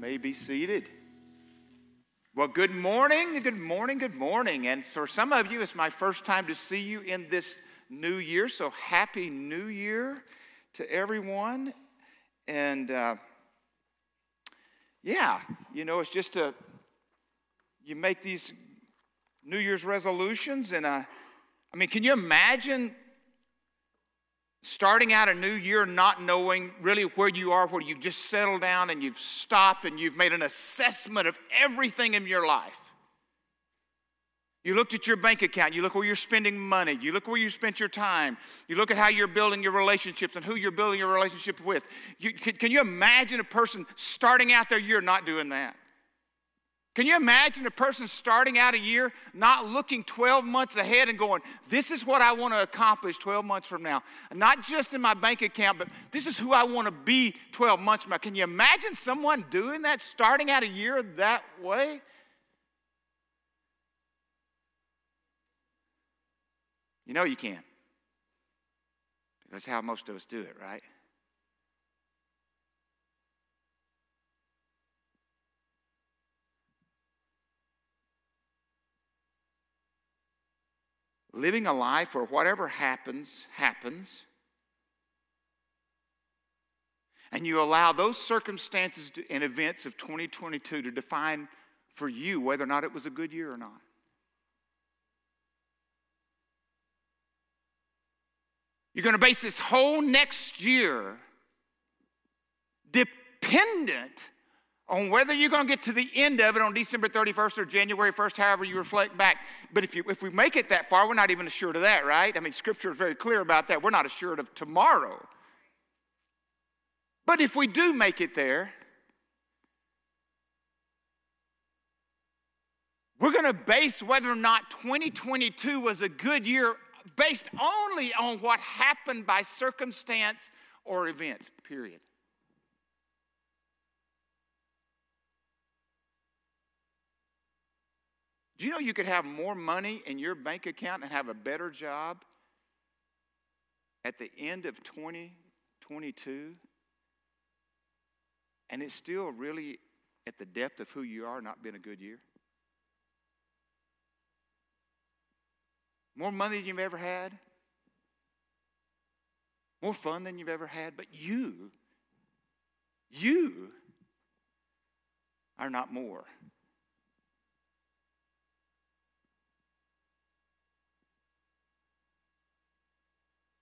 may be seated. Well, good morning, good morning, good morning. And for some of you, it's my first time to see you in this new year, so Happy New Year to everyone. And it's just you make these New Year's resolutions, and I mean, can you imagine starting out a new year not knowing really where you are, where you've just settled down and you've stopped and you've made an assessment of everything in your life? You looked at your bank account. You look where you're spending money. You look where you spent your time. You look at how you're building your relationships and who you're building your relationship with. Can you imagine a person starting out their year not doing that? Can you imagine a person starting out a year not looking 12 months ahead and going, this is what I want to accomplish 12 months from now? Not just in my bank account, but this is who I want to be 12 months from now. Can you imagine someone doing that, starting out a year that way? You know you can. That's how most of us do it, right? Living a life where whatever happens, happens. And you allow those circumstances and events of 2022 to define for you whether or not it was a good year or not. You're going to base this whole next year dependent on whether you're going to get to the end of it on December 31st or January 1st, however you reflect back. But if we make it that far, we're not even assured of that, right? I mean, Scripture is very clear about that. We're not assured of tomorrow. But if we do make it there, we're going to base whether or not 2022 was a good year based only on what happened by circumstance or events, period. Do you know you could have more money in your bank account and have a better job at the end of 2022? And it's still really at the depth of who you are, not been a good year? More money than you've ever had? More fun than you've ever had? But you are not more.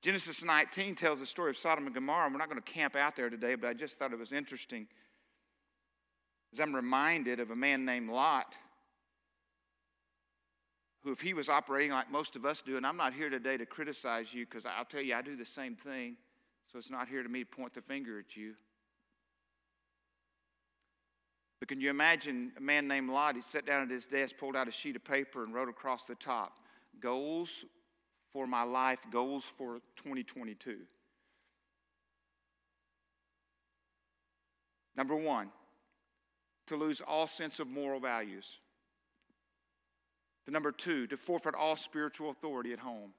Genesis 19 tells the story of Sodom and Gomorrah. We're not going to camp out there today, but I just thought it was interesting as I'm reminded of a man named Lot who, if he was operating like most of us do, and I'm not here today to criticize you because I'll tell you I do the same thing, so it's not here to me to point the finger at you. But can you imagine a man named Lot? He sat down at his desk, pulled out a sheet of paper, and wrote across the top, goals for my life, goals for 2022. Number one, to lose all sense of moral values. Number two, to forfeit all spiritual authority at home.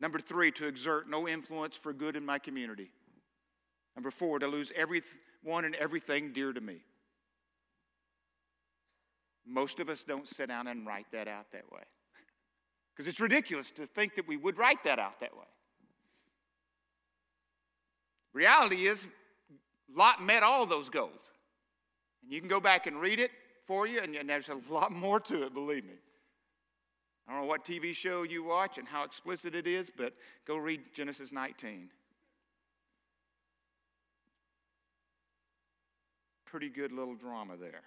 Number three, to exert no influence for good in my community. Number four, to lose everyone and everything dear to me. Most of us don't sit down and write that out that way, because it's ridiculous to think that we would write that out that way. Reality is, Lot met all those goals. And you can go back and read it for you, and there's a lot more to it, believe me. I don't know what TV show you watch and how explicit it is, but go read Genesis 19. Pretty good little drama there.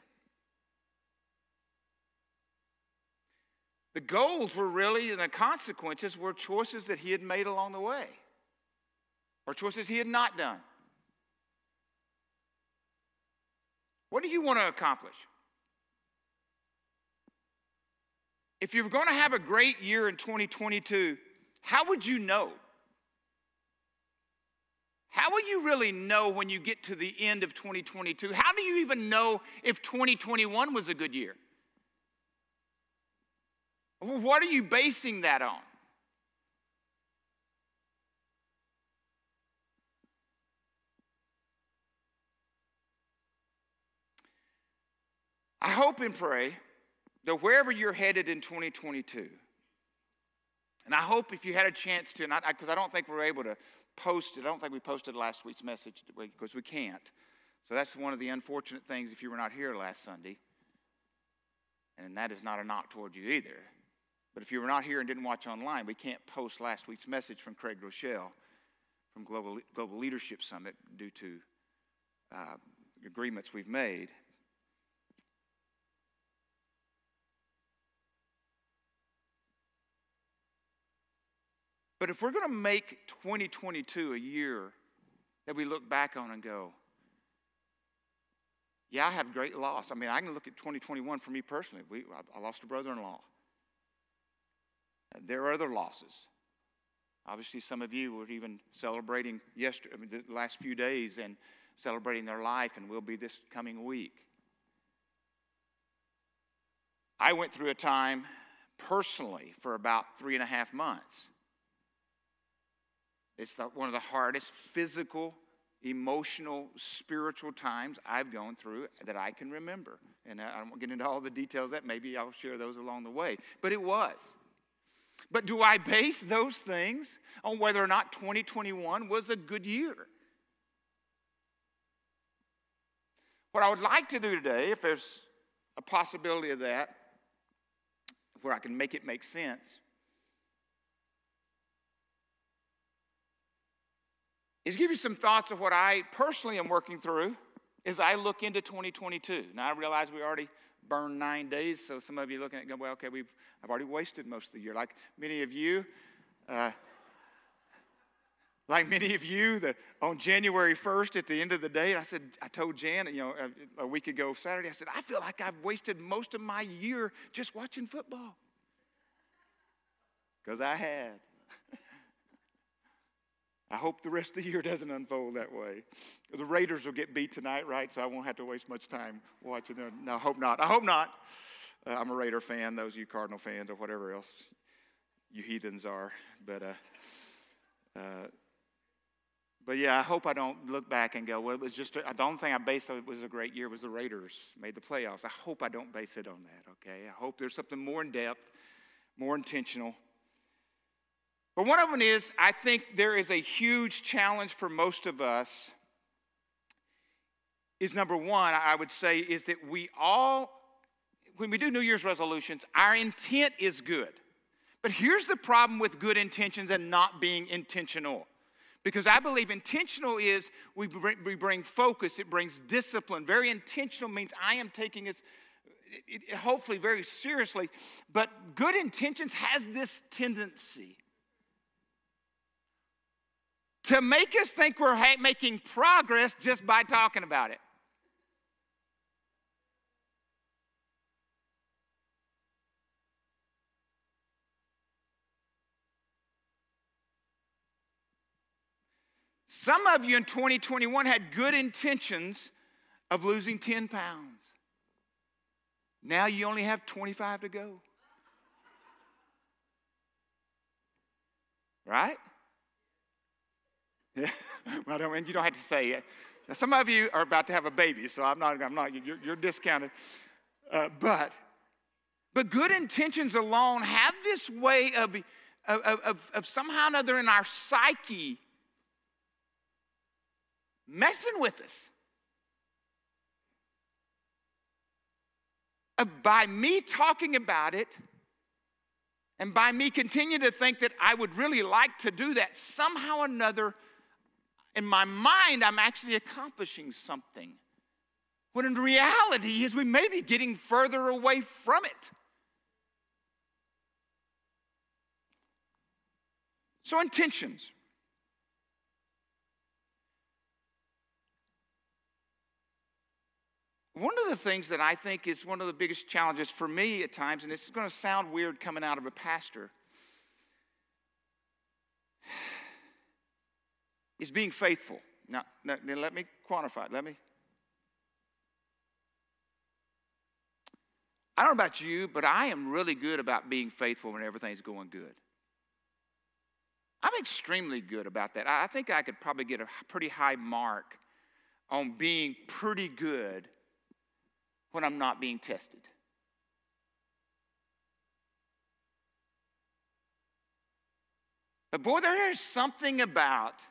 The goals were really, and the consequences were choices that he had made along the way, or choices he had not done. What do you want to accomplish? If you're going to have a great year in 2022, how would you know? How will you really know when you get to the end of 2022? How do you even know if 2021 was a good year? What are you basing that on? hope and pray that wherever you're headed in 2022, and I hope if you had a chance to, because I don't think we were able to post it. I don't think we posted last week's message because we can't. So that's one of the unfortunate things if you were not here last Sunday. And that is not a knock toward you either. But if you were not here and didn't watch online, we can't post last week's message from Craig Groeschel from Global Leadership Summit due to agreements we've made. But if we're going to make 2022 a year that we look back on and go, yeah, I had great loss. I mean, I can look at 2021 for me personally. I lost a brother-in-law. There are other losses. Obviously, some of you were even celebrating the last few days and celebrating their life and will be this coming week. I went through a time personally for about 3.5 months. It's one of the hardest physical, emotional, spiritual times I've gone through that I can remember. And I won't get into all the details of that. Maybe I'll share those along the way. But it was. But do I base those things on whether or not 2021 was a good year? What I would like to do today, if there's a possibility of that, where I can make it make sense, is give you some thoughts of what I personally am working through as I look into 2022. Now, I realize we already burned 9 days, so some of you looking at it go, well, okay, I've already wasted most of the year. Like many of you, on January 1st at the end of the day, I told Jan, a week ago Saturday, I said, I feel like I've wasted most of my year just watching football. Because I had. I hope the rest of the year doesn't unfold that way. The Raiders will get beat tonight, right? So I won't have to waste much time watching them. No, I hope not. I hope not. I'm a Raider fan. Those of you Cardinal fans or whatever else you heathens are. But yeah, I hope I don't look back and go, well, it was just the only thing I based on it was a great year was the Raiders made the playoffs. I hope I don't base it on that, okay? I hope there's something more in depth, more intentional. But one of them is, I think there is a huge challenge for most of us is number one, I would say, is that we all, when we do New Year's resolutions, our intent is good. But here's the problem with good intentions and not being intentional. Because I believe intentional is we bring focus, it brings discipline. Very intentional means I am taking this hopefully very seriously. But good intentions has this tendency to make us think we're making progress just by talking about it. Some of you in 2021 had good intentions of losing 10 pounds. Now you only have 25 to go. Right? Yeah. Well, and you don't have to say it. Now, some of you are about to have a baby, so I'm not. You're discounted. But good intentions alone have this way of somehow or another in our psyche messing with us. By me talking about it, and by me continue to think that I would really like to do that, somehow or another, in my mind, I'm actually accomplishing something. When in reality is we may be getting further away from it. So intentions. One of the things that I think is one of the biggest challenges for me at times, and this is going to sound weird coming out of a pastor, is being faithful. Now let me quantify it. I don't know about you, but I am really good about being faithful when everything's going good. I'm extremely good about that. I think I could probably get a pretty high mark on being pretty good when I'm not being tested? But boy, there is something about,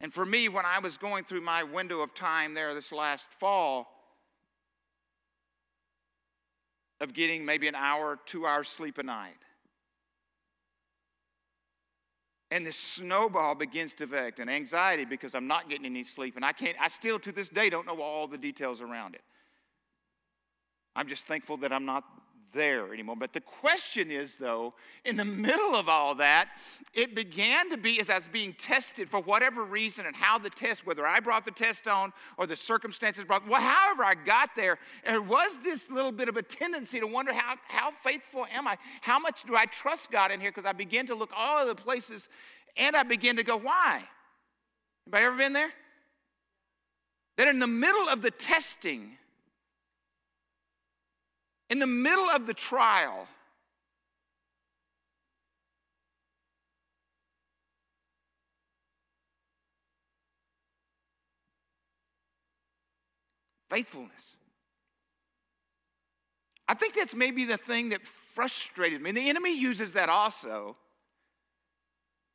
and for me, when I was going through my window of time there this last fall, of getting maybe an hour, 2 hours sleep a night. And this snowball begins to affect, and anxiety because I'm not getting any sleep. And I still to this day don't know all the details around it. I'm just thankful that I'm not there anymore. But the question is, though, in the middle of all that, it began to be as I was being tested for whatever reason and how the test, whether I brought the test on or the circumstances brought, well, however I got there, there was this little bit of a tendency to wonder how faithful am I? How much do I trust God in here? Because I began to look all over the places and I began to go, why? Anybody ever been there? That in the middle of the testing, in the middle of the trial, faithfulness. I think that's maybe the thing that frustrated me. And the enemy uses that also.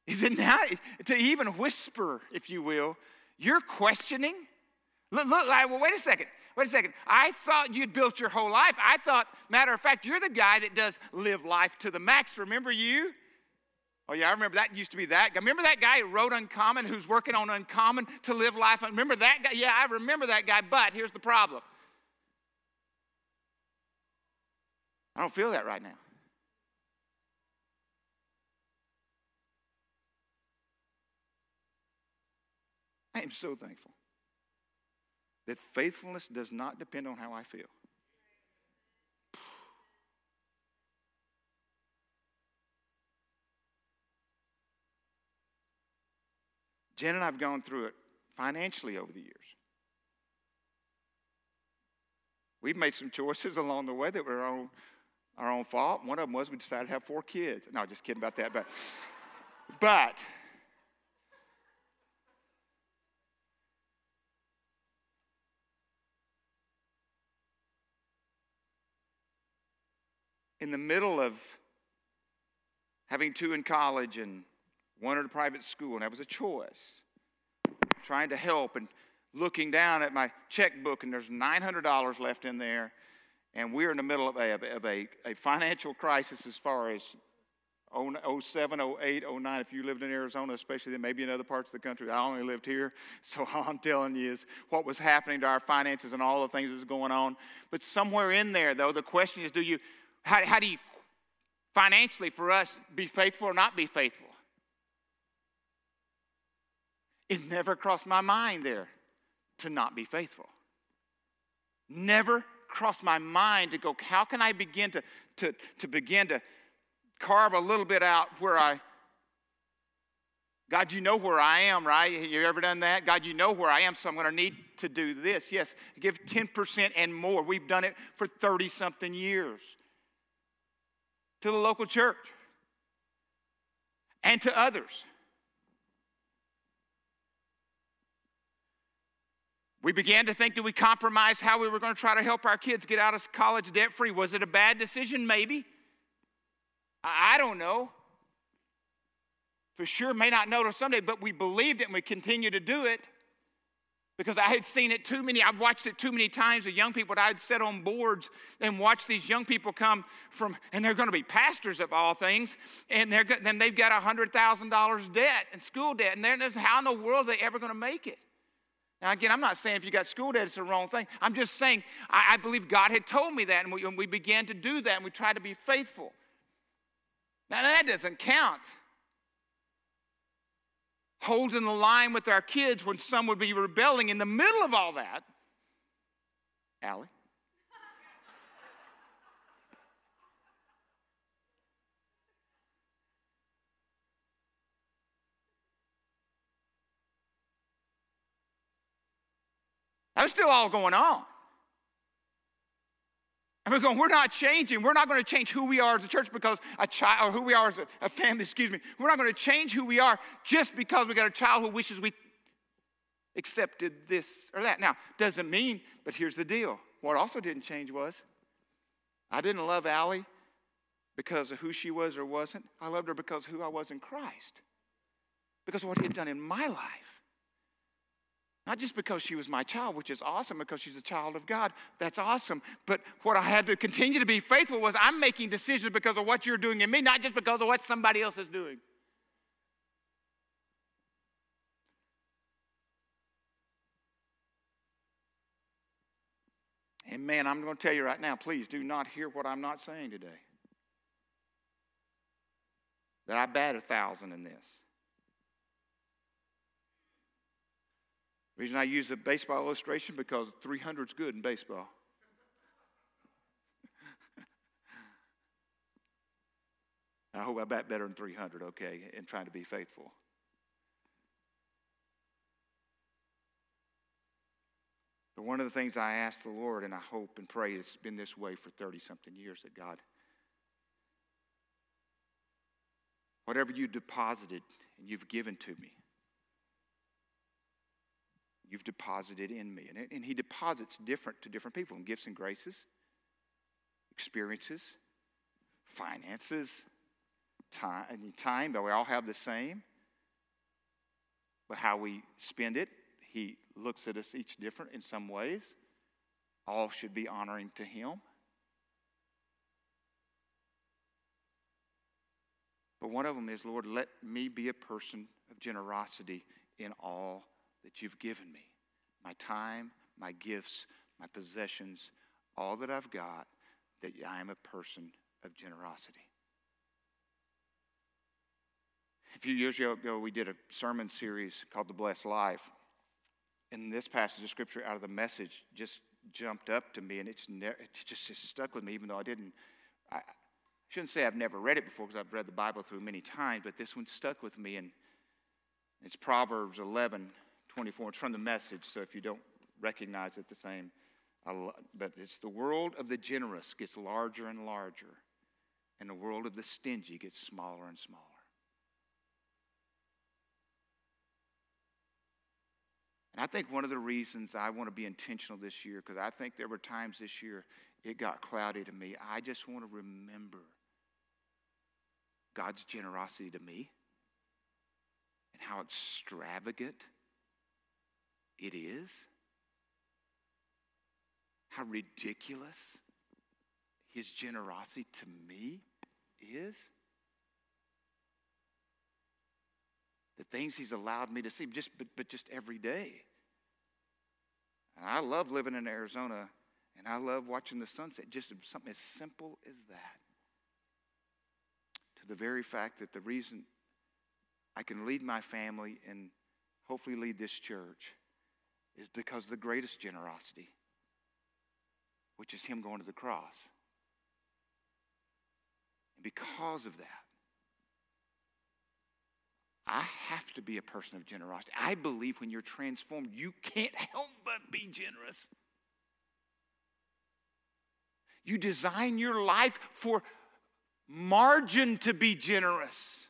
Is it now to even whisper, if you will, you're questioning? Look, well, wait a second. I thought you'd built your whole life. I thought, matter of fact, you're the guy that does live life to the max. Remember you? Oh, yeah, I remember that. Used to be that guy. Remember that guy who wrote Uncommon, who's working on Uncommon to live life? Remember that guy? Yeah, I remember that guy, but here's the problem. I don't feel that right now. I am so thankful that faithfulness does not depend on how I feel. Jen and I have gone through it financially over the years. We've made some choices along the way that were our own fault. One of them was we decided to have 4 kids. No, just kidding about that. But in the middle of having 2 in college and 1 at a private school, and that was a choice. Trying to help and looking down at my checkbook, and there's $900 left in there, and we're in the middle of a financial crisis as far as 07, 08, 09. If you lived in Arizona, especially, then maybe in other parts of the country. I only lived here, so all I'm telling you is what was happening to our finances and all the things that was going on. But somewhere in there, though, the question is, how do you financially, for us, be faithful or not be faithful? It never crossed my mind there to not be faithful. Never crossed my mind to go, how can I begin to begin to carve a little bit out where I, God, you know where I am, right? You ever done that? God, you know where I am, so I'm going to need to do this. Yes, give 10% and more. We've done it for 30-something years. To the local church, and to others. We began to think, did we compromise how we were going to try to help our kids get out of college debt-free? Was it a bad decision? Maybe. I don't know. For sure, may not know till someday, but we believed it and we continue to do it because I had seen it too many. I've watched it too many times with young people that I'd sit on boards and watch these young people come from, and they're going to be pastors of all things, and then they've got $100,000 debt and school debt, and how in the world are they ever going to make it? Now, again, I'm not saying if you got school debt, it's the wrong thing. I'm just saying I believe God had told me that, and we began to do that, and we tried to be faithful. Now, that doesn't count. Holding the line with our kids when some would be rebelling in the middle of all that. Allie. That was still all going on. And we're going, we're not changing. We're not going to change who we are as a church because a child, or who we are as a family, excuse me. We're not going to change who we are just because we got a child who wishes we accepted this or that. Now, doesn't mean, but here's the deal. What also didn't change was I didn't love Allie because of who she was or wasn't. I loved her because of who I was in Christ, because of what he had done in my life. Not just because she was my child, which is awesome, because she's a child of God. That's awesome. But what I had to continue to be faithful was I'm making decisions because of what you're doing in me, not just because of what somebody else is doing. And man, I'm going to tell you right now, please do not hear what I'm not saying today. That I bat 1,000 in this. The reason I use the baseball illustration, because 300's good in baseball. I hope I bat better than 300, okay, in trying to be faithful. But one of the things I ask the Lord, and I hope and pray it's been this way for 30-something years, that God, whatever you deposited and you've given to me, you've deposited in me. And he deposits different to different people, in gifts and graces, experiences, finances, time, but we all have the same. But how we spend it, he looks at us each different in some ways. All should be honoring to him. But one of them is, Lord, let me be a person of generosity in all that you've given me, my time, my gifts, my possessions, all that I've got, that I am a person of generosity. A few years ago, we did a sermon series called The Blessed Life. And this passage of Scripture out of the Message just jumped up to me, and it just stuck with me, even though I shouldn't say I've never read it before, because I've read the Bible through many times, but this one stuck with me, and it's Proverbs 11:24. It's from the Message, so if you don't recognize it, the same. But it's, the world of the generous gets larger and larger, and the world of the stingy gets smaller and smaller. And I think one of the reasons I want to be intentional this year, because I think there were times this year it got cloudy to me. I just want to remember God's generosity to me and how extravagant it is, how ridiculous his generosity to me is. The things he's allowed me to see, just every day. And I love living in Arizona, and I love watching the sunset, just something as simple as that. To the very fact that the reason I can lead my family and hopefully lead this church is because the greatest generosity, which is him going to the cross. And because of that, I have to be a person of generosity. I believe when you're transformed, you can't help but be generous. You design your life for margin to be generous.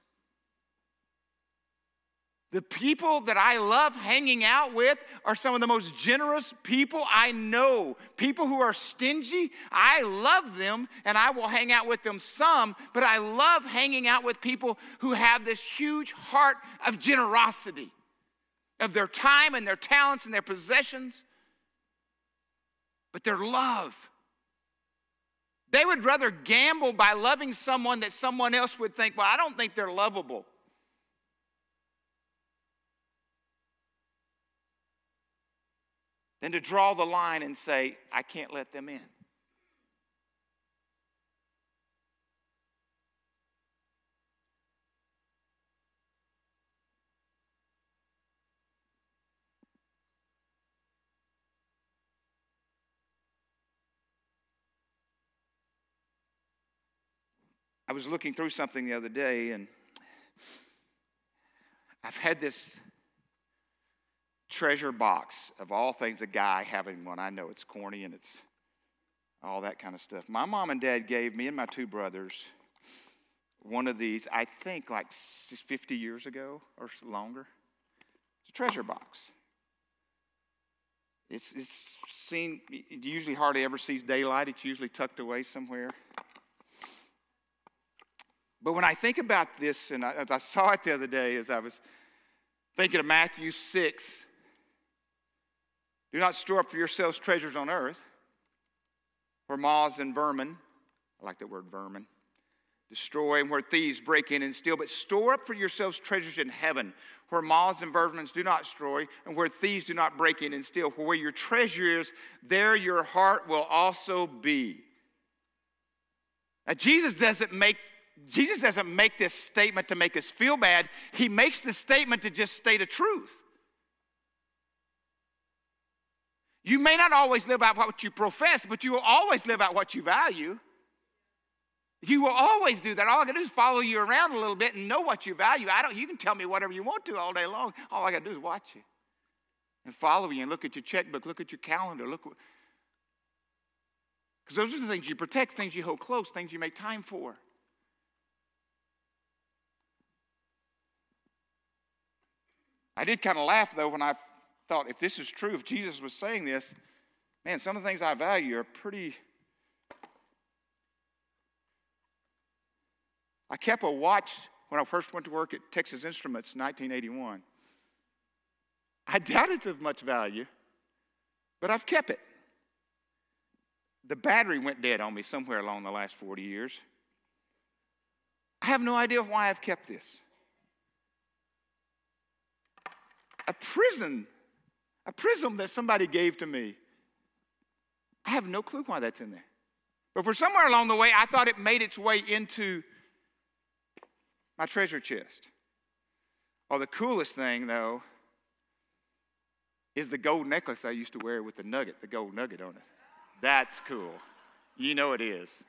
The people that I love hanging out with are some of the most generous people I know. People who are stingy, I love them, and I will hang out with them some, but I love hanging out with people who have this huge heart of generosity, of their time and their talents and their possessions, but their love. They would rather gamble by loving someone that someone else would think, well, I don't think they're lovable. Than to draw the line and say, I can't let them in. I was looking through something the other day, and I've had this treasure box of all things, a guy having one. I know it's corny and it's all that kind of stuff. My mom and dad gave me and my two brothers one of these, I think like 50 years ago or longer. It's a treasure box. It's seen, it usually hardly ever sees daylight. It's usually tucked away somewhere. But when I think about this, and I saw it the other day as I was thinking of Matthew 6, do not store up for yourselves treasures on earth, where moths and vermin, I like that word vermin, destroy, and where thieves break in and steal. But store up for yourselves treasures in heaven, where moths and vermin do not destroy, and where thieves do not break in and steal. For where your treasure is, there your heart will also be. Now, Jesus doesn't make this statement to make us feel bad. He makes this statement to just state a truth. You may not always live out what you profess, but you will always live out what you value. You will always do that. All I got to do is follow you around a little bit and know what you value. You can tell me whatever you want to all day long. All I got to do is watch you and follow you and look at your checkbook, look at your calendar, look. Because those are the things you protect, things you hold close, things you make time for. I did kind of laugh, though, when I thought, if this is true, if Jesus was saying this, man, some of the things I value are pretty... I kept a watch when I first went to work at Texas Instruments in 1981. I doubt it's of much value, but I've kept it. The battery went dead on me somewhere along the last 40 years. I have no idea why I've kept this. A prism that somebody gave to me. I have no clue why that's in there. But for somewhere along the way, I thought it made its way into my treasure chest. Oh, the coolest thing, though, is the gold necklace I used to wear with the gold nugget on it. That's cool. You know it is.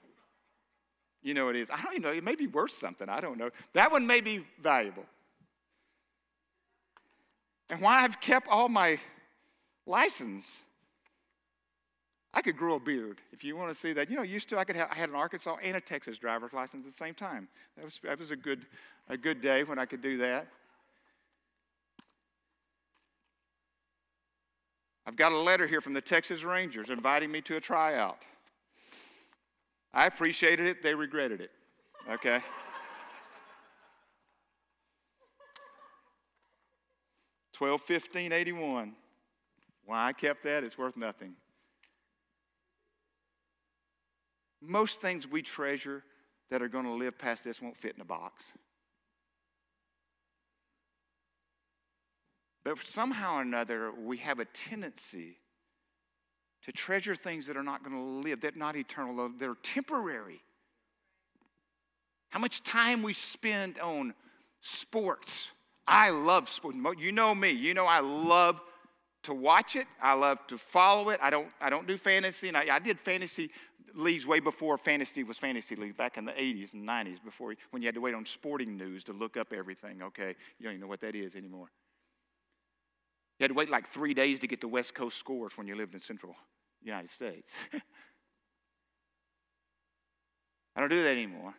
You know it is. I don't even know. It may be worth something. I don't know. That one may be valuable. And why I've kept all my license, I could grow a beard if you want to see that. You know, used to I had an Arkansas and a Texas driver's license at the same time. That was a good day when I could do that. I've got a letter here from the Texas Rangers inviting me to a tryout. I appreciated it. They regretted it. Okay. $12.15.81. Why I kept that, it's worth nothing. Most things we treasure that are going to live past this won't fit in a box. But somehow or another, we have a tendency to treasure things that are not going to live, that are not eternal, that are temporary. How much time we spend on sports. I love sports. You know me. You know I love to watch it. I love to follow it. I don't do fantasy. And I did fantasy leagues way before fantasy was fantasy leagues, back in the 80s and 90s, before when you had to wait on sporting news to look up everything, okay? You don't even know what that is anymore. You had to wait like 3 days to get the West Coast scores when you lived in central United States. I don't do that anymore.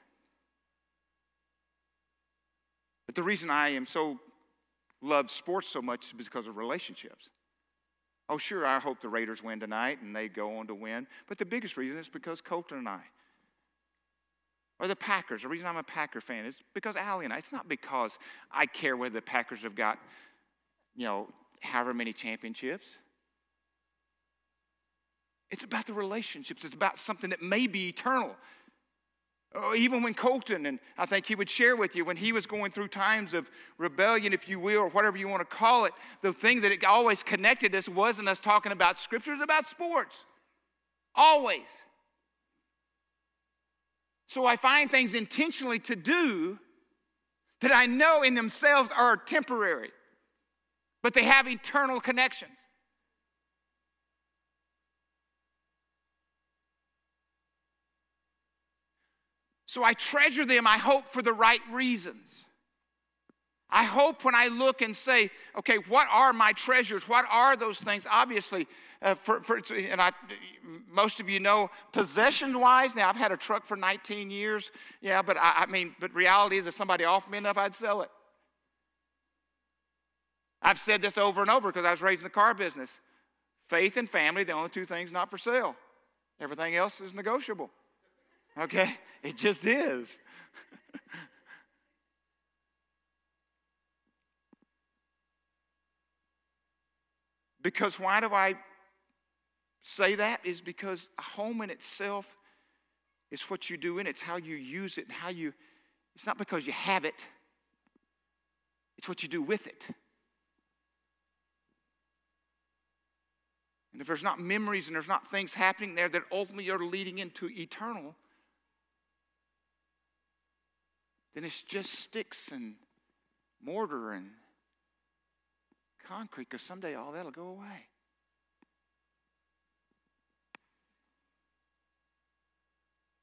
But the reason I am so love sports so much is because of relationships. Oh, sure, I hope the Raiders win tonight and they go on to win. But the biggest reason is because Colton and I, or the Packers. The reason I'm a Packer fan is because Allie and I. It's not because I care whether the Packers have got, you know, however many championships. It's about the relationships. It's about something that may be eternal. Oh, even when Colton, and I think he would share with you, when he was going through times of rebellion, if you will, or whatever you want to call it, the thing that it always connected us wasn't us talking about scriptures, about sports. Always. So I find things intentionally to do that I know in themselves are temporary, but they have eternal connections. So I treasure them, I hope, for the right reasons. I hope when I look and say, okay, what are my treasures? What are those things? Obviously, most of you know, possession-wise, now I've had a truck for 19 years. Yeah, but I mean, reality is if somebody offered me enough, I'd sell it. I've said this over and over because I was raised in the car business. Faith and family, the only two things not for sale. Everything else is negotiable. Okay? It just is. Because why do I say that? Is because a home in itself is what you do in it. It's how you use it and how you, it's not because you have it. It's what you do with it. And if there's not memories and there's not things happening there that ultimately are leading into eternal, then it's just sticks and mortar and concrete, because someday all that'll go away.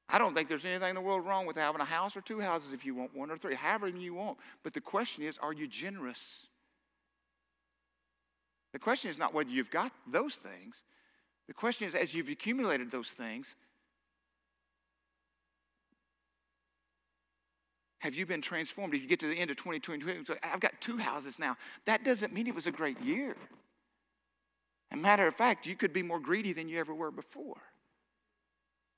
I don't think there's anything in the world wrong with having a house or two houses if you want, one or three, however you want. But the question is, are you generous? The question is not whether you've got those things. The question is, as you've accumulated those things, have you been transformed? If you get to the end of 2022, so I've got two houses now. That doesn't mean it was a great year. As a matter of fact, you could be more greedy than you ever were before.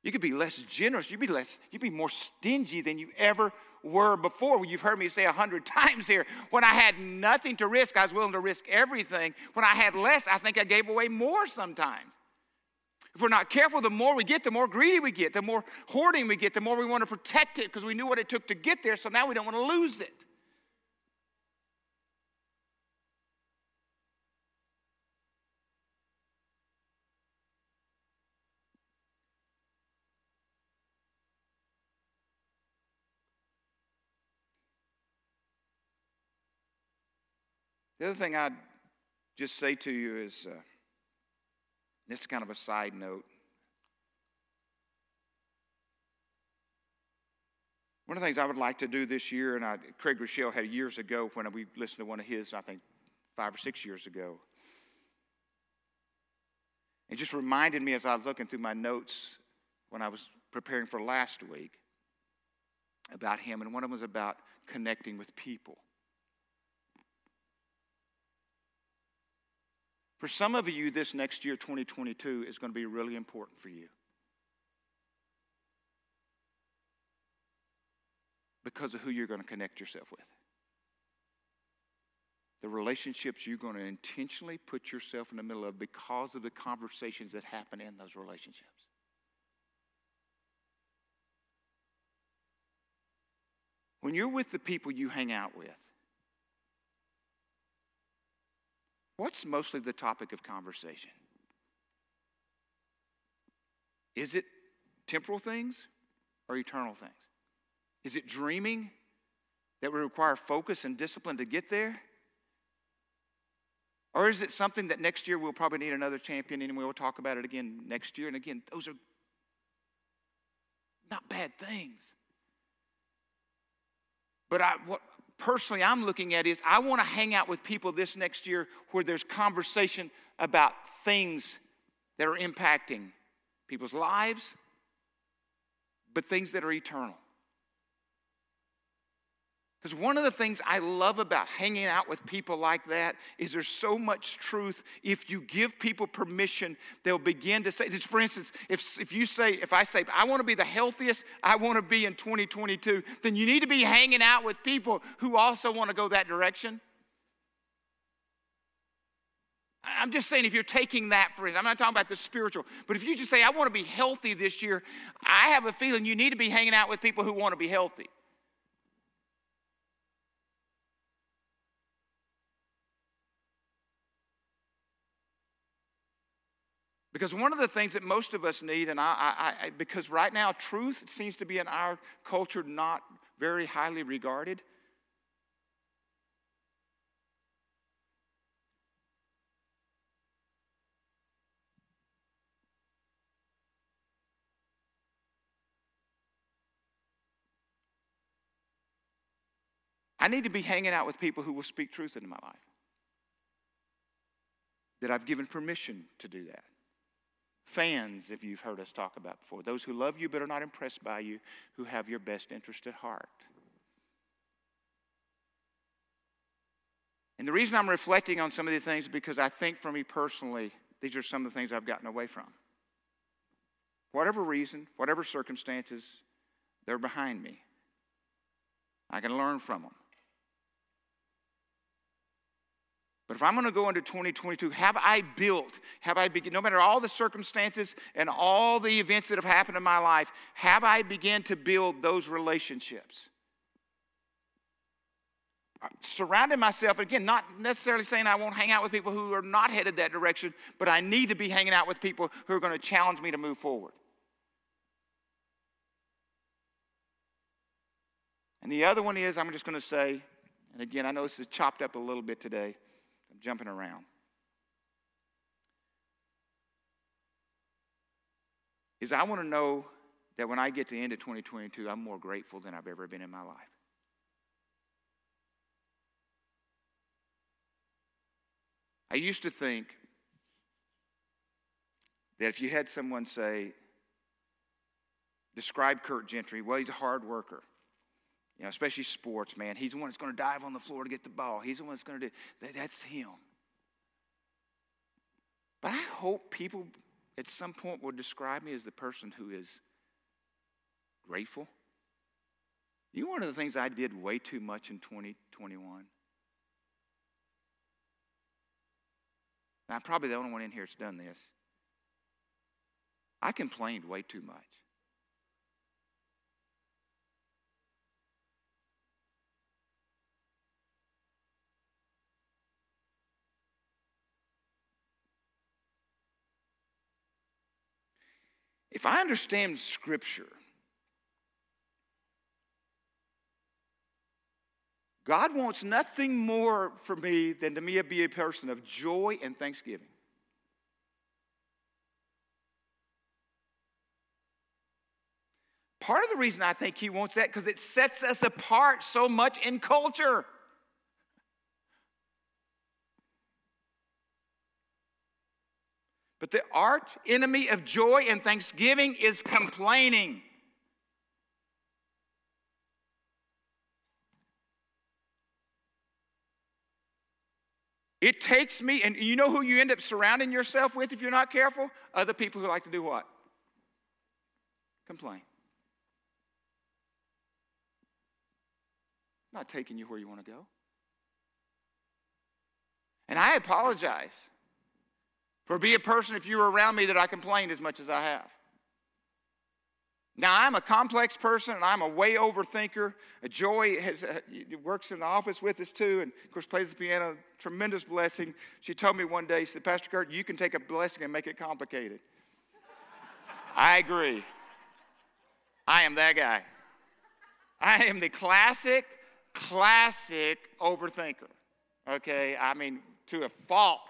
You could be less generous. You'd be more stingy than you ever were before. You've heard me say 100 times here, when I had nothing to risk, I was willing to risk everything. When I had less, I think I gave away more sometimes. If we're not careful, the more we get, the more greedy we get, the more hoarding we get, the more we want to protect it because we knew what it took to get there, so now we don't want to lose it. The other thing I'd just say to you is, this is kind of a side note. One of the things I would like to do this year, and Craig Groeschel had years ago when we listened to one of his, I think 5 or 6 years ago. It just reminded me as I was looking through my notes when I was preparing for last week about him, and one of them was about connecting with people. For some of you, this next year, 2022, is going to be really important for you because of who you're going to connect yourself with. The relationships you're going to intentionally put yourself in the middle of because of the conversations that happen in those relationships. When you're with the people you hang out with, what's mostly the topic of conversation? Is it temporal things or eternal things? Is it dreaming that would require focus and discipline to get there? Or is it something that next year we'll probably need another champion and we'll talk about it again next year? And again, those are not bad things. But personally, I'm looking at is I want to hang out with people this next year where there's conversation about things that are impacting people's lives, but things that are eternal. Because one of the things I love about hanging out with people like that is there's so much truth. If you give people permission, they'll begin to say, for instance, if I say, I want to be the healthiest I want to be in 2022, then you need to be hanging out with people who also want to go that direction. I'm just saying if you're taking that, for instance, I'm not talking about the spiritual, but if you just say, I want to be healthy this year, I have a feeling you need to be hanging out with people who want to be healthy. Because one of the things that most of us need, and because right now truth seems to be in our culture not very highly regarded. I need to be hanging out with people who will speak truth into my life. That I've given permission to do that. Fans, if you've heard us talk about before, those who love you but are not impressed by you, who have your best interest at heart. And the reason I'm reflecting on some of these things is because I think for me personally, these are some of the things I've gotten away from. Whatever reason, whatever circumstances, they're behind me. I can learn from them. But if I'm going to go into 2022, have I, no matter all the circumstances and all the events that have happened in my life, have I began to build those relationships? Surrounding myself, again, not necessarily saying I won't hang out with people who are not headed that direction, but I need to be hanging out with people who are going to challenge me to move forward. And the other one is, I'm just going to say, and again, I know this is chopped up a little bit today, I'm jumping around, is I want to know that when I get to the end of 2022, I'm more grateful than I've ever been in my life. I used to think that if you had someone say, describe Curt Gentry, well, he's a hard worker. You know, especially sports, man. He's the one that's going to dive on the floor to get the ball. He's the one that's going to do that. That's him. But I hope people at some point will describe me as the person who is grateful. You know, one of the things I did way too much in 2021. Now, I'm probably the only one in here that's done this. I complained way too much. If I understand Scripture, God wants nothing more for me than to me be a person of joy and thanksgiving. Part of the reason I think He wants that because it sets us apart so much in culture. But the arch enemy of joy and thanksgiving is complaining. It takes me, and you know who you end up surrounding yourself with if you're not careful? Other people who like to do what? Complain. Not taking you where you want to go. And I apologize for being a person, if you were around me, that I complained as much as I have. Now, I'm a complex person, and I'm a way overthinker. Joy works in the office with us, too, and, of course, plays the piano, tremendous blessing. She told me one day, she said, Pastor Curt, you can take a blessing and make it complicated. I agree. I am that guy. I am the classic overthinker, okay? I mean, to a fault.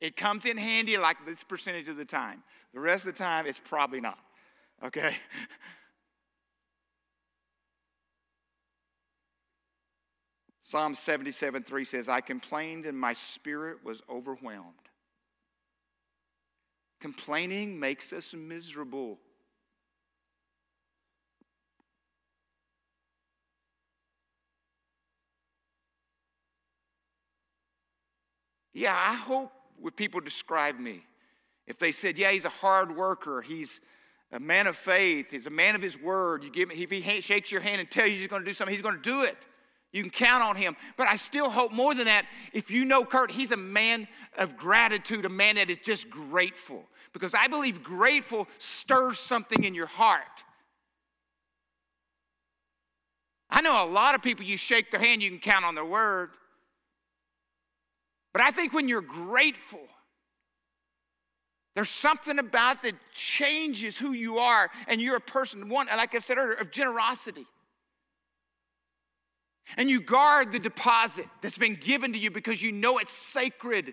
It comes in handy like this percentage of the time. The rest of the time, it's probably not. Okay? Psalm 77:3 says, I complained and my spirit was overwhelmed. Complaining makes us miserable. Yeah, I hope when people describe me, if they said, yeah, he's a hard worker, he's a man of faith, he's a man of his word. You give him, if he shakes your hand and tells you he's going to do something, he's going to do it. You can count on him. But I still hope more than that, if you know Curt, he's a man of gratitude, a man that is just grateful. Because I believe grateful stirs something in your heart. I know a lot of people, you shake their hand, you can count on their word. But I think when you're grateful, there's something about that changes who you are, and you're a person, one, like I said earlier, of generosity. And you guard the deposit that's been given to you because you know it's sacred.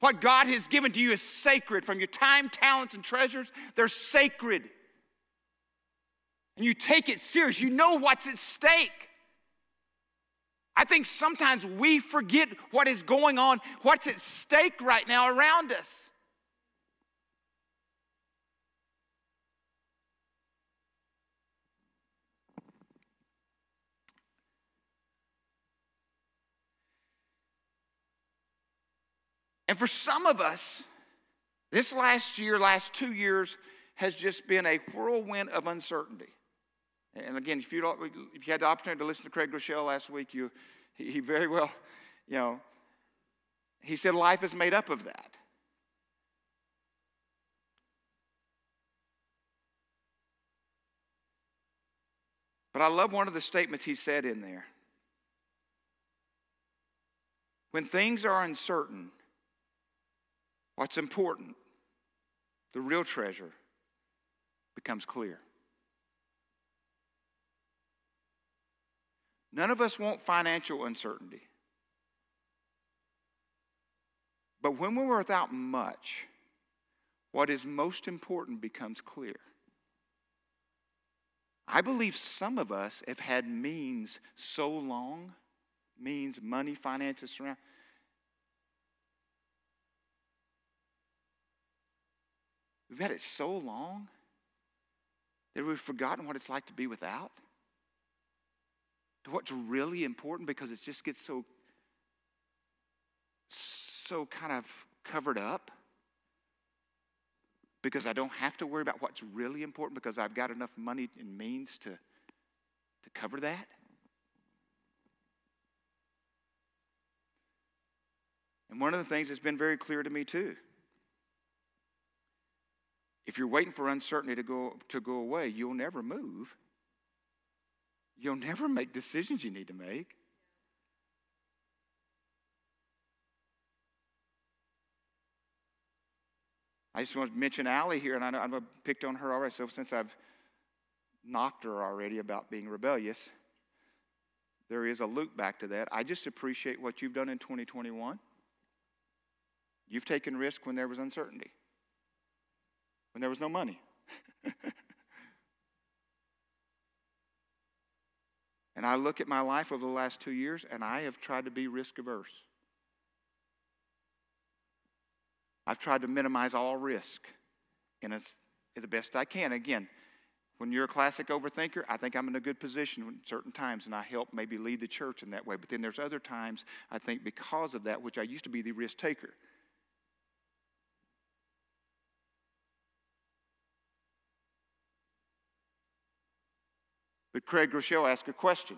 What God has given to you is sacred. From your time, talents, and treasures, they're sacred. And you take it serious. You know what's at stake. I think sometimes we forget what is going on, what's at stake right now around us. And for some of us, This last 2 years, has just been a whirlwind of uncertainty. And again, if you had the opportunity to listen to Craig Groeschel last week, he very well, he said life is made up of that. But I love one of the statements he said in there. When things are uncertain, what's important, the real treasure, becomes clear. None of us want financial uncertainty. But when we're without much, what is most important becomes clear. I believe some of us have had means so long, means, money, finances, surround. We've had it so long that we've forgotten what it's like to be without, to what's really important, because it just gets so kind of covered up, because I don't have to worry about what's really important because I've got enough money and means to cover that. And one of the things that's been very clear to me too, if you're waiting for uncertainty to go away, you'll never move. You'll never make decisions you need to make. I just want to mention Allie here, and I know I've picked on her already, so since I've knocked her already about being rebellious, there is a loop back to that. I just appreciate what you've done in 2021. You've taken risk when there was uncertainty, when there was no money. And I look at my life over the last 2 years, and I have tried to be risk averse. I've tried to minimize all risk, and it's the best I can. Again, when you're a classic overthinker, I think I'm in a good position at certain times, and I help maybe lead the church in that way. But then there's other times, I think, because of that, which I used to be the risk taker. But Craig Groeschel asked a question.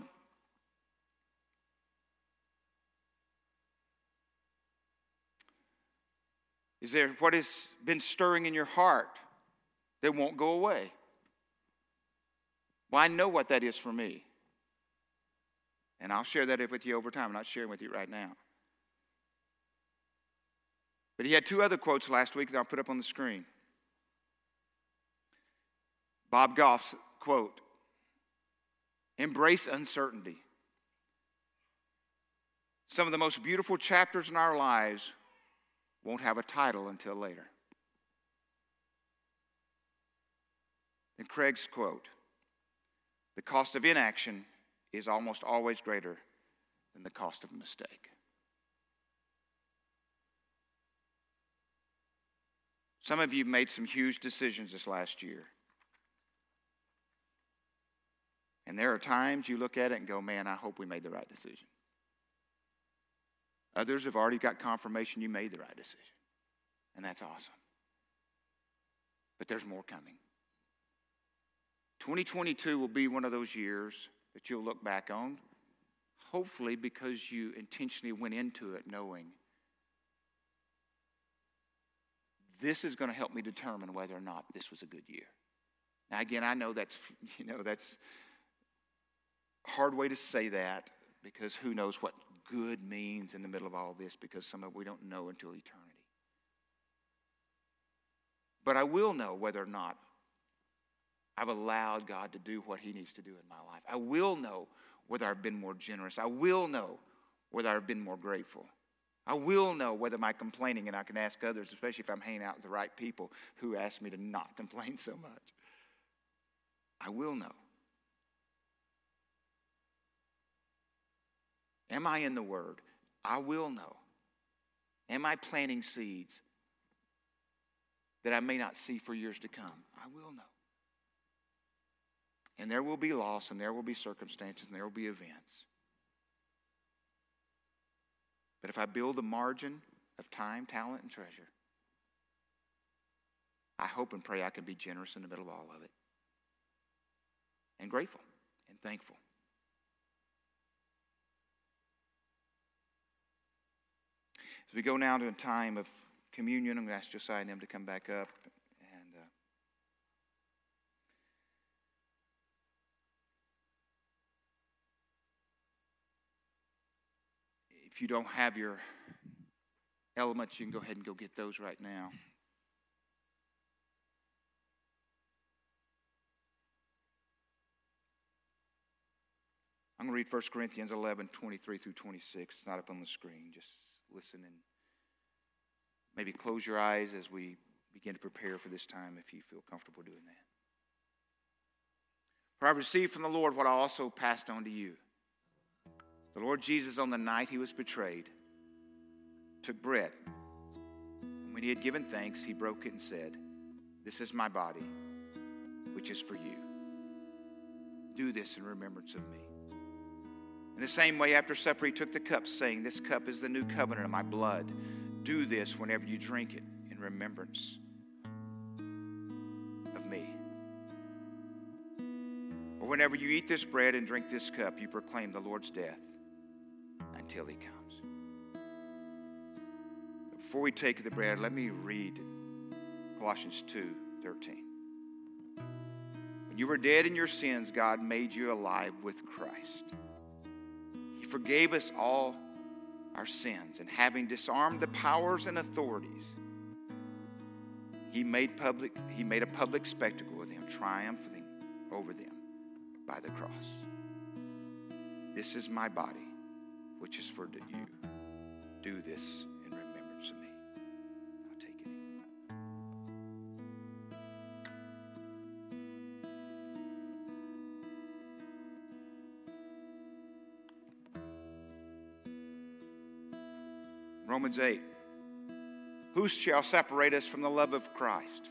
Is there what has been stirring in your heart that won't go away? Well, I know what that is for me. And I'll share that with you over time. I'm not sharing with you right now. But he had two other quotes last week that I'll put up on the screen. Bob Goff's quote, embrace uncertainty. Some of the most beautiful chapters in our lives won't have a title until later. And Craig's quote, the cost of inaction is almost always greater than the cost of a mistake. Some of you made some huge decisions this last year. And there are times you look at it and go, man, I hope we made the right decision. Others have already got confirmation you made the right decision. And that's awesome. But there's more coming. 2022 will be one of those years that you'll look back on, hopefully because you intentionally went into it knowing this is going to help me determine whether or not this was a good year. Now, again, I know that's a hard way to say that, because who knows what good means in the middle of all this, because some of it we don't know until eternity. But I will know whether or not I've allowed God to do what he needs to do in my life. I will know whether I've been more generous. I will know whether I've been more grateful. I will know whether my complaining, and I can ask others, especially if I'm hanging out with the right people who ask me to not complain so much. I will know. Am I in the Word? I will know. Am I planting seeds that I may not see for years to come? I will know. And there will be loss, and there will be circumstances, and there will be events. But if I build a margin of time, talent, and treasure, I hope and pray I can be generous in the middle of all of it, and grateful and thankful. As we go now to a time of communion, I'm going to ask Josiah and him to come back up. And if you don't have your elements, you can go ahead and go get those right now. I'm going to read 1 Corinthians 11:23 through 26. It's not up on the screen. Just listen and maybe close your eyes as we begin to prepare for this time if you feel comfortable doing that. For I received from the Lord what I also passed on to you. The Lord Jesus, on the night he was betrayed, took bread. And when he had given thanks, he broke it and said, "This is my body, which is for you. Do this in remembrance of me." In the same way, after supper, he took the cup, saying, "This cup is the new covenant of my blood. Do this whenever you drink it in remembrance of me." Or whenever you eat this bread and drink this cup, you proclaim the Lord's death until he comes. Before we take the bread, let me read Colossians 2:13. "When you were dead in your sins, God made you alive with Christ. He forgave us all our sins, and having disarmed the powers and authorities, he made a public spectacle of them, triumphing over them by the cross. This is my body, which is for you. Do this in remembrance of me." I'll take it. Romans 8, "Who shall separate us from the love of Christ?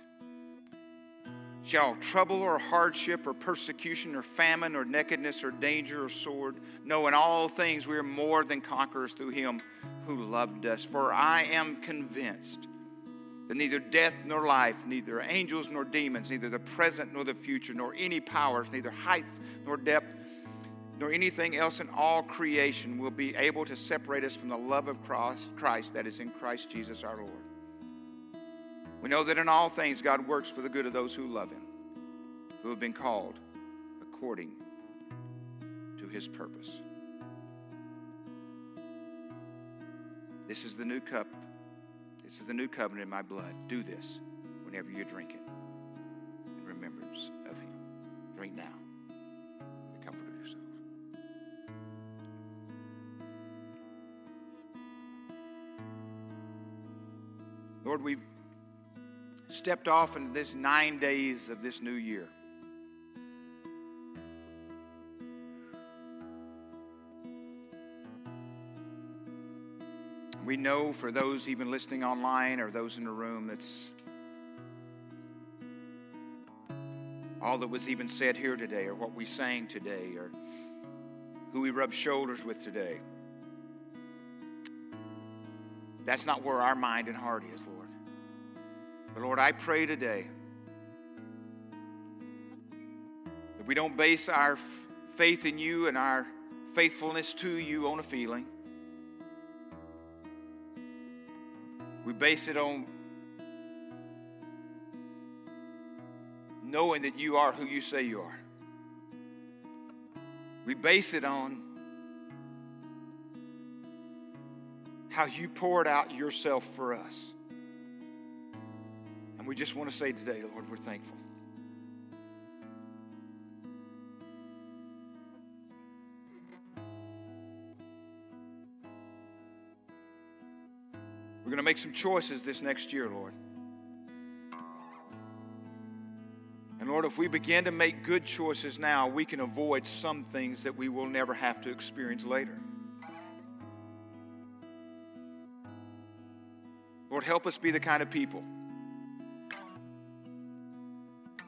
Shall trouble or hardship or persecution or famine or nakedness or danger or sword? No, in all things we are more than conquerors through him who loved us. For I am convinced that neither death nor life, neither angels nor demons, neither the present nor the future, nor any powers, neither height nor depth, nor anything else in all creation will be able to separate us from the love of Christ that is in Christ Jesus our Lord. We know that in all things God works for the good of those who love him, who have been called according to his purpose. This is the new cup. This is the new covenant in my blood. Do this whenever you drink it in remembrance of him." Drink now. Lord, we've stepped off into this 9 days of this new year. We know for those even listening online or those in the room, that's all that was even said here today, or what we sang today, or who we rubbed shoulders with today. That's not where our mind and heart is, Lord. But Lord, I pray today that we don't base our faith in you and our faithfulness to you on a feeling. We base it on knowing that you are who you say you are. We base it on how you poured out yourself for us. And we just want to say today, Lord, we're thankful. We're going to make some choices this next year, Lord. And Lord, if we begin to make good choices now, we can avoid some things that we will never have to experience later. Lord, help us be the kind of people,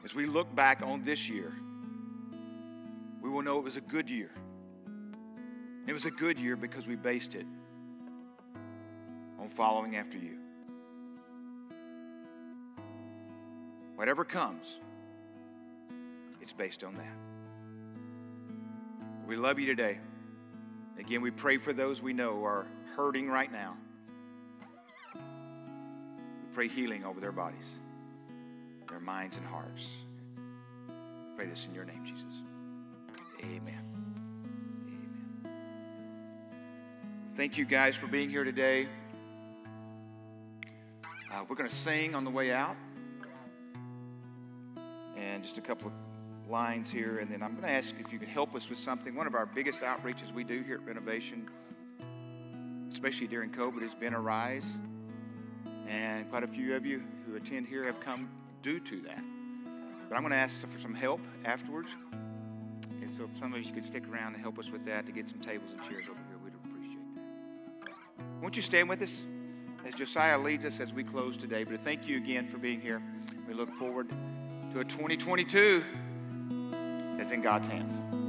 as we look back on this year, we will know it was a good year. It was a good year because we based it on following after you. Whatever comes, it's based on that. We love you today. Again, we pray for those we know are hurting right now. We pray healing over their bodies, their minds and hearts. We pray this in your name, Jesus. Amen. Thank you guys for being here today. We're going to sing on the way out. And just a couple of lines here. And then I'm going to ask if you could help us with something. One of our biggest outreaches we do here at Renovation, especially during COVID, has been Arise. And quite a few of you who attend here have come due to that. But I'm going to ask for some help afterwards. And so if some of you could stick around and help us with that to get some tables and chairs over here. Won't you stand with us as Josiah leads us as we close today? But thank you again for being here. We look forward to a 2022 that's in God's hands.